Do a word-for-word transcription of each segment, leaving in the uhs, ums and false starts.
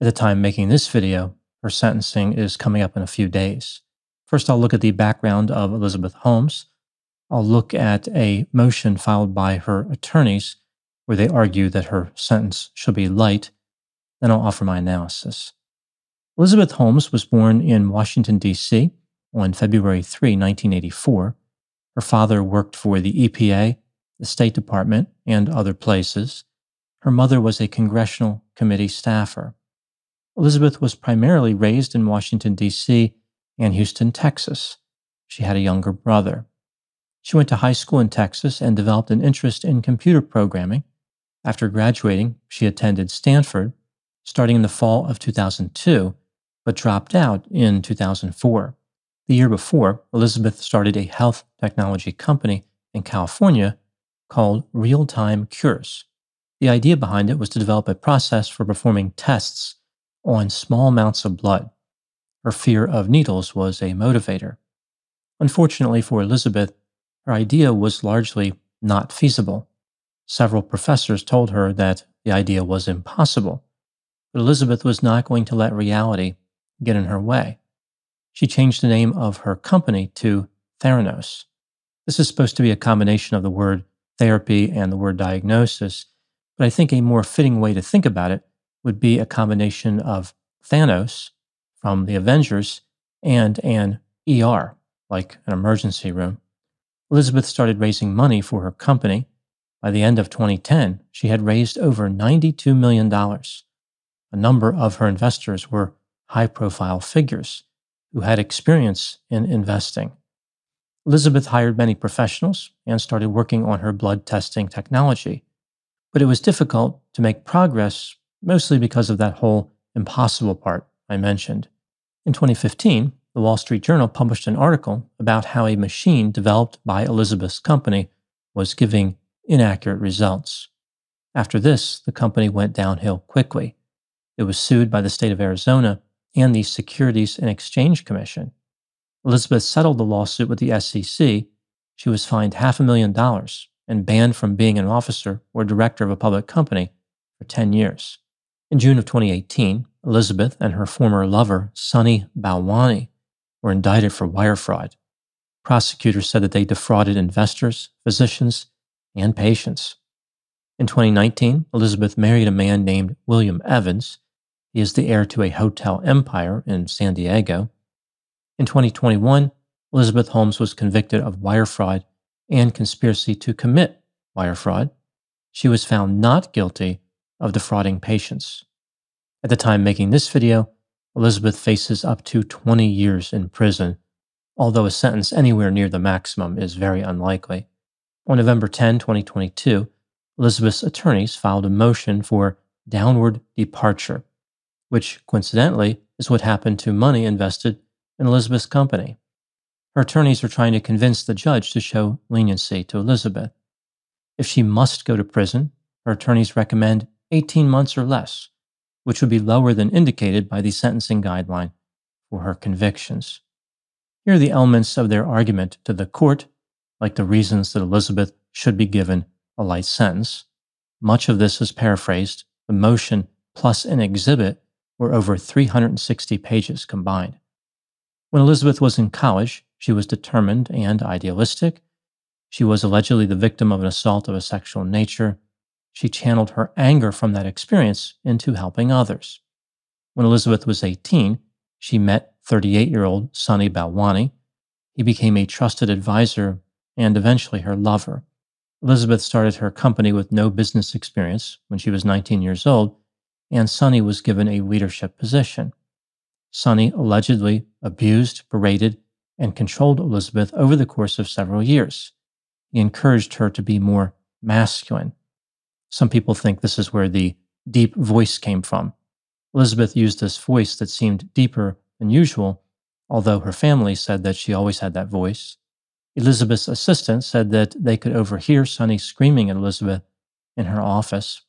At the time making this video, her sentencing is coming up in a few days. First, I'll look at the background of Elizabeth Holmes. I'll look at a motion filed by her attorneys where they argue that her sentence should be light. Then I'll offer my analysis. Elizabeth Holmes was born in Washington, D C on February third, nineteen eighty-four. Her father worked for the E P A, the State Department, and other places. Her mother was a congressional committee staffer. Elizabeth was primarily raised in Washington, D C and Houston, Texas. She had a younger brother. She went to high school in Texas and developed an interest in computer programming. After graduating, she attended Stanford, starting in the fall of two thousand two, but dropped out in two thousand four. The year before, Elizabeth started a health technology company in California called Real-Time Cures. The idea behind it was to develop a process for performing tests on small amounts of blood. Her fear of needles was a motivator. Unfortunately for Elizabeth, her idea was largely not feasible. Several professors told her that the idea was impossible, but Elizabeth was not going to let reality get in her way. She changed the name of her company to Theranos. This is supposed to be a combination of the word therapy and the word diagnosis, but I think a more fitting way to think about it would be a combination of Thanos from the Avengers and an E R, like an emergency room. Elizabeth started raising money for her company. By the end of twenty ten, she had raised over ninety-two million dollars. A number of her investors were high-profile figures who had experience in investing. Elizabeth hired many professionals and started working on her blood testing technology, but it was difficult to make progress, mostly because of that whole impossible part I mentioned. In twenty fifteen, the Wall Street Journal published an article about how a machine developed by Elizabeth's company was giving inaccurate results. After this, the company went downhill quickly. It was sued by the state of Arizona and the Securities and Exchange Commission. Elizabeth settled the lawsuit with the S E C. She was fined half a million dollars and banned from being an officer or director of a public company for ten years. In June of twenty eighteen, Elizabeth and her former lover, Sunny Balwani, were indicted for wire fraud. Prosecutors said that they defrauded investors, physicians, and patients. In twenty nineteen, Elizabeth married a man named William Evans. He is the heir to a hotel empire in San Diego. In twenty twenty-one, Elizabeth Holmes was convicted of wire fraud and conspiracy to commit wire fraud. She was found not guilty of defrauding patients. At the time making this video, Elizabeth faces up to twenty years in prison, although a sentence anywhere near the maximum is very unlikely. On November tenth, twenty twenty-two, Elizabeth's attorneys filed a motion for downward departure, which coincidentally is what happened to money invested in Elizabeth's company. Her attorneys are trying to convince the judge to show leniency to Elizabeth. If she must go to prison, her attorneys recommend eighteen months or less, which would be lower than indicated by the sentencing guideline for her convictions. Here are the elements of their argument to the court, like the reasons that Elizabeth should be given a light sentence. Much of this is paraphrased. The motion plus an exhibit were over three hundred sixty pages combined. When Elizabeth was in college, she was determined and idealistic. She was allegedly the victim of an assault of a sexual nature. She channeled her anger from that experience into helping others. When Elizabeth was eighteen, she met thirty-eight-year-old Sunny Balwani. He became a trusted advisor and eventually her lover. Elizabeth started her company with no business experience when she was nineteen years old, and Sunny was given a leadership position. Sunny allegedly abused, berated, and controlled Elizabeth over the course of several years. He encouraged her to be more masculine. Some people think this is where the deep voice came from. Elizabeth used this voice that seemed deeper than usual, although her family said that she always had that voice. Elizabeth's assistant said that they could overhear Sunny screaming at Elizabeth in her office.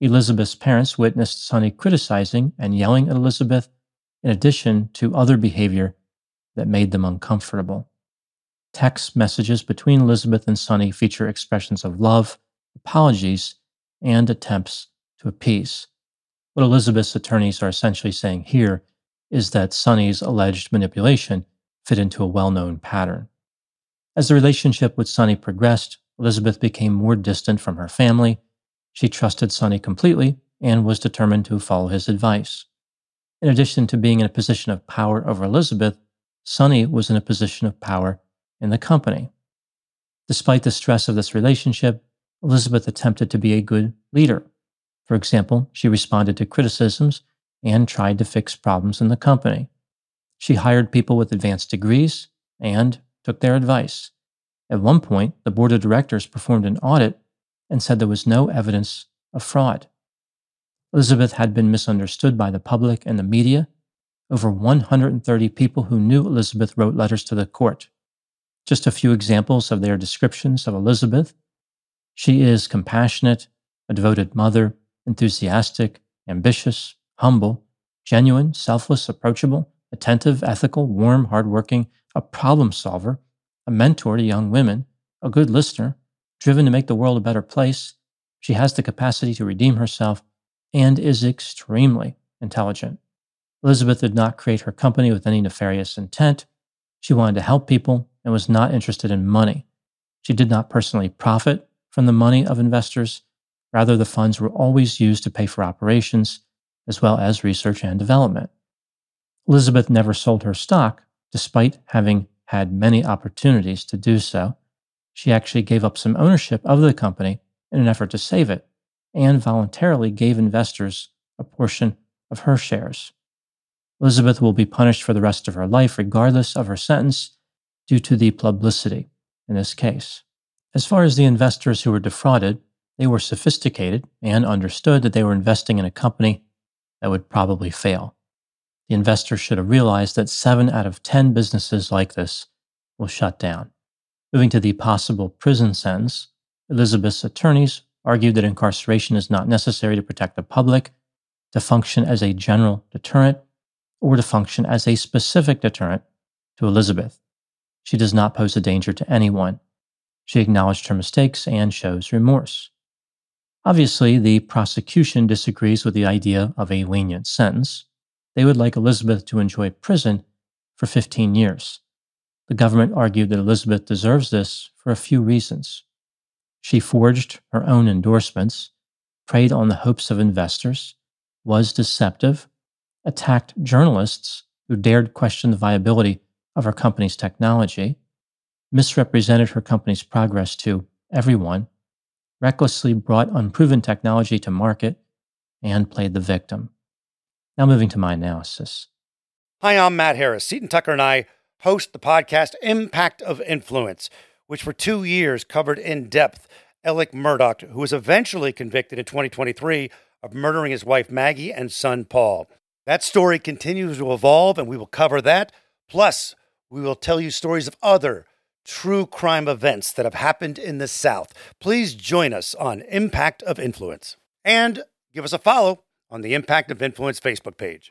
Elizabeth's parents witnessed Sunny criticizing and yelling at Elizabeth, in addition to other behavior that made them uncomfortable. Text messages between Elizabeth and Sunny feature expressions of love, apologies, and attempts to appease. What Elizabeth's attorneys are essentially saying here is that Sunny's alleged manipulation fit into a well-known pattern. As the relationship with Sunny progressed, Elizabeth became more distant from her family. She trusted Sunny completely and was determined to follow his advice. In addition to being in a position of power over Elizabeth, Sunny was in a position of power in the company. Despite the stress of this relationship, Elizabeth attempted to be a good leader. For example, she responded to criticisms and tried to fix problems in the company. She hired people with advanced degrees and took their advice. At one point, the board of directors performed an audit and said there was no evidence of fraud. Elizabeth had been misunderstood by the public and the media. Over one hundred thirty people who knew Elizabeth wrote letters to the court. Just a few examples of their descriptions of Elizabeth. She is compassionate, a devoted mother, enthusiastic, ambitious, humble, genuine, selfless, approachable, attentive, ethical, warm, hardworking, a problem solver, a mentor to young women, a good listener, driven to make the world a better place. She has the capacity to redeem herself and is extremely intelligent. Elizabeth did not create her company with any nefarious intent. She wanted to help people and was not interested in money. She did not personally profit from the money of investors. Rather, the funds were always used to pay for operations, as well as research and development. Elizabeth never sold her stock, despite having had many opportunities to do so. She actually gave up some ownership of the company in an effort to save it, and voluntarily gave investors a portion of her shares. Elizabeth will be punished for the rest of her life, regardless of her sentence, due to the publicity in this case. As far as the investors who were defrauded, they were sophisticated and understood that they were investing in a company that would probably fail. The investors should have realized that seven out of ten businesses like this will shut down. Moving to the possible prison sentence, Elizabeth's attorneys argued that incarceration is not necessary to protect the public, to function as a general deterrent, or to function as a specific deterrent to Elizabeth. She does not pose a danger to anyone. She acknowledged her mistakes and shows remorse. Obviously, the prosecution disagrees with the idea of a lenient sentence. They would like Elizabeth to enjoy prison for fifteen years. The government argued that Elizabeth deserves this for a few reasons. She forged her own endorsements, preyed on the hopes of investors, was deceptive, attacked journalists who dared question the viability of her company's technology, misrepresented her company's progress to everyone, recklessly brought unproven technology to market, and played the victim. Now moving to my analysis. Hi, I'm Matt Harris. Seton Tucker and I host the podcast Impact of Influence, which for two years covered in depth Alec Murdoch, who was eventually convicted in twenty twenty-three of murdering his wife Maggie and son Paul. That story continues to evolve, and we will cover that. Plus, we will tell you stories of other true crime events that have happened in the South. Please join us on Impact of Influence. And give us a follow on the Impact of Influence Facebook page.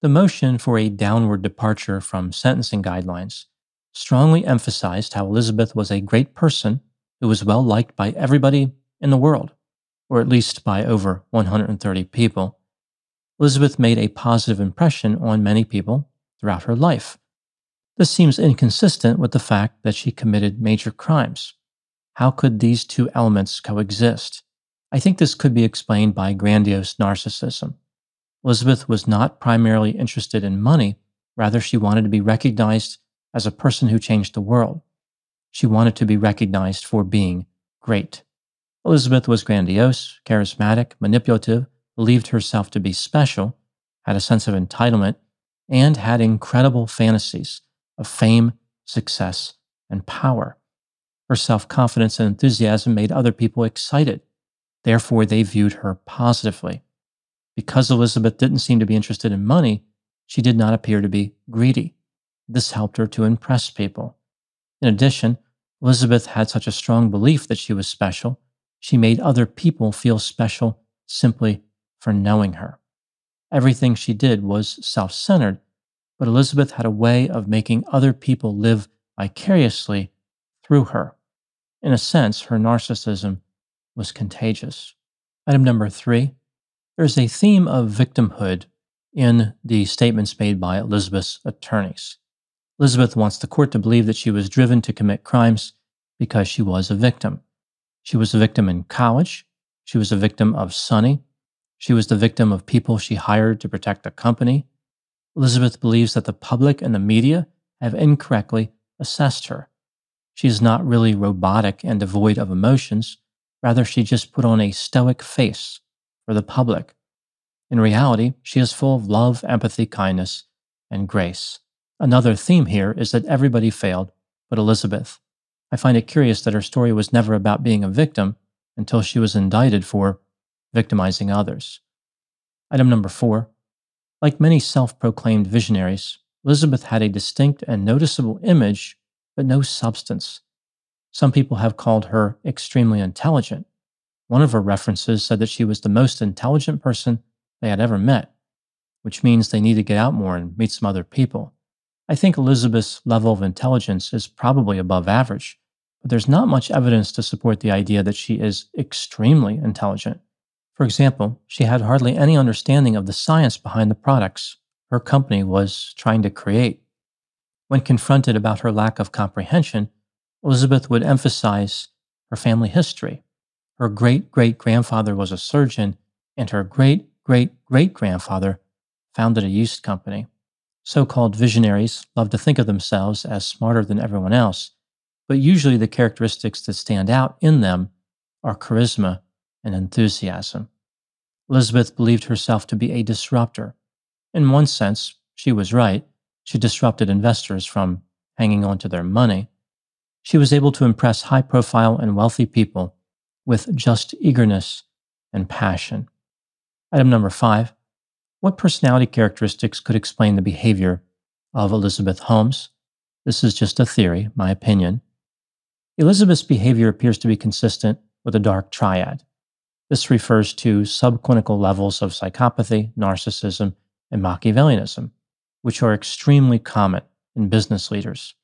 the motion for a downward departure from sentencing guidelines strongly emphasized how Elizabeth was a great person who was well liked by everybody in the world, or at least by over one hundred thirty people. Elizabeth made a positive impression on many people throughout her life. This seems inconsistent with the fact that she committed major crimes. How could these two elements coexist? I think this could be explained by grandiose narcissism. Elizabeth was not primarily interested in money, rather she wanted to be recognized as a person who changed the world. She wanted to be recognized for being great. Elizabeth was grandiose, charismatic, manipulative, believed herself to be special, had a sense of entitlement, and had incredible fantasies of fame, success, and power. Her self-confidence and enthusiasm made other people excited. Therefore, they viewed her positively. Because Elizabeth didn't seem to be interested in money, she did not appear to be greedy. This helped her to impress people. In addition, Elizabeth had such a strong belief that she was special, she made other people feel special simply for knowing her. Everything she did was self-centered, but Elizabeth had a way of making other people live vicariously through her. In a sense, her narcissism was contagious. Item number three, there's a theme of victimhood in the statements made by Elizabeth's attorneys. Elizabeth wants the court to believe that she was driven to commit crimes because she was a victim. She was a victim in college. She was a victim of Sunny. She was the victim of people she hired to protect the company. Elizabeth believes that the public and the media have incorrectly assessed her. She is not really robotic and devoid of emotions. Rather, she just put on a stoic face for the public. In reality, she is full of love, empathy, kindness, and grace. Another theme here is that everybody failed but Elizabeth. I find it curious that her story was never about being a victim until she was indicted for victimizing others. Item number four. Like many self-proclaimed visionaries, Elizabeth had a distinct and noticeable image, but no substance. Some people have called her extremely intelligent. One of her references said that she was the most intelligent person they had ever met, which means they need to get out more and meet some other people. I think Elizabeth's level of intelligence is probably above average, but there's not much evidence to support the idea that she is extremely intelligent. For example, she had hardly any understanding of the science behind the products her company was trying to create. When confronted about her lack of comprehension, Elizabeth would emphasize her family history. Her great-great-grandfather was a surgeon, and her great-great-great-grandfather founded a yeast company. So-called visionaries love to think of themselves as smarter than everyone else, but usually the characteristics that stand out in them are charisma and enthusiasm. Elizabeth believed herself to be a disruptor. In one sense, she was right. She disrupted investors from hanging on to their money. She was able to impress high-profile and wealthy people with just eagerness and passion. Item number five. What personality characteristics could explain the behavior of Elizabeth Holmes? This is just a theory, my opinion. Elizabeth's behavior appears to be consistent with a dark triad. This refers to subclinical levels of psychopathy, narcissism, and Machiavellianism, which are extremely common in business leaders.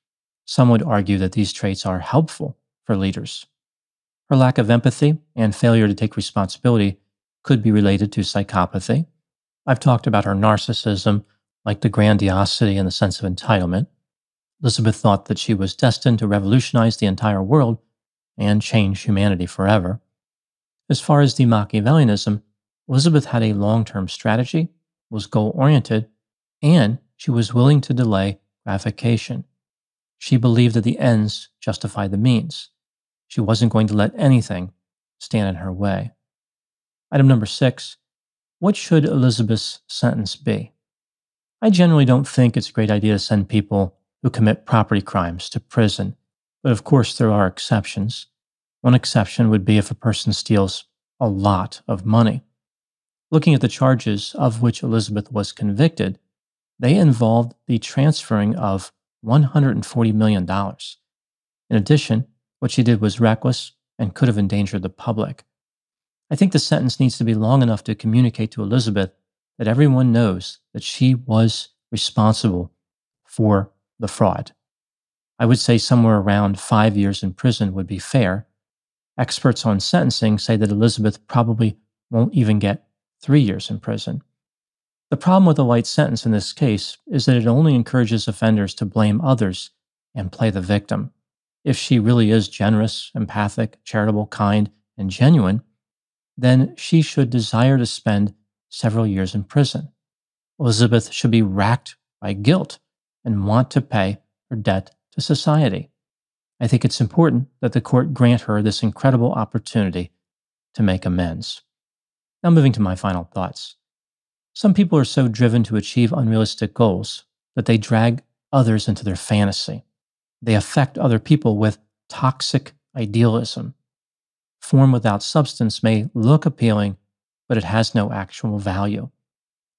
Some would argue that these traits are helpful for leaders. Her lack of empathy and failure to take responsibility could be related to psychopathy. I've talked about her narcissism, like the grandiosity and the sense of entitlement. Elizabeth thought that she was destined to revolutionize the entire world and change humanity forever. As far as the Machiavellianism, Elizabeth had a long-term strategy, was goal-oriented, and she was willing to delay gratification. She believed that the ends justified the means. She wasn't going to let anything stand in her way. Item number six, what should Elizabeth's sentence be? I generally don't think it's a great idea to send people who commit property crimes to prison, but of course there are exceptions. One exception would be if a person steals a lot of money. Looking at the charges of which Elizabeth was convicted, they involved the transferring of one hundred forty million dollars. In addition, what she did was reckless and could have endangered the public. I think the sentence needs to be long enough to communicate to Elizabeth that everyone knows that she was responsible for the fraud. I would say somewhere around five years in prison would be fair. Experts on sentencing say that Elizabeth probably won't even get three years in prison. The problem with a light sentence in this case is that it only encourages offenders to blame others and play the victim. If she really is generous, empathic, charitable, kind, and genuine, then she should desire to spend several years in prison. Elizabeth should be racked by guilt and want to pay her debt to society. I think it's important that the court grant her this incredible opportunity to make amends. Now moving to my final thoughts. Some people are so driven to achieve unrealistic goals that they drag others into their fantasy. They affect other people with toxic idealism. Form without substance may look appealing, but it has no actual value.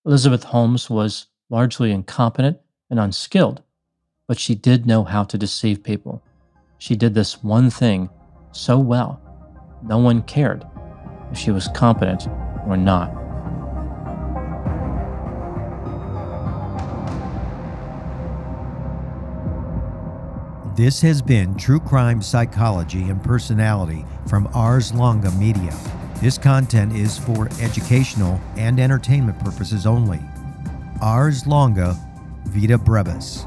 Elizabeth Holmes was largely incompetent and unskilled, but she did know how to deceive people. She did this one thing so well, no one cared if she was competent or not. This has been True Crime Psychology and Personality from Ars Longa Media. This content is for educational and entertainment purposes only. Ars Longa, Vita Brevis.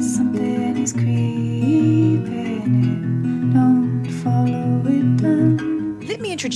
Something is creeping in. Don't follow it down. Let me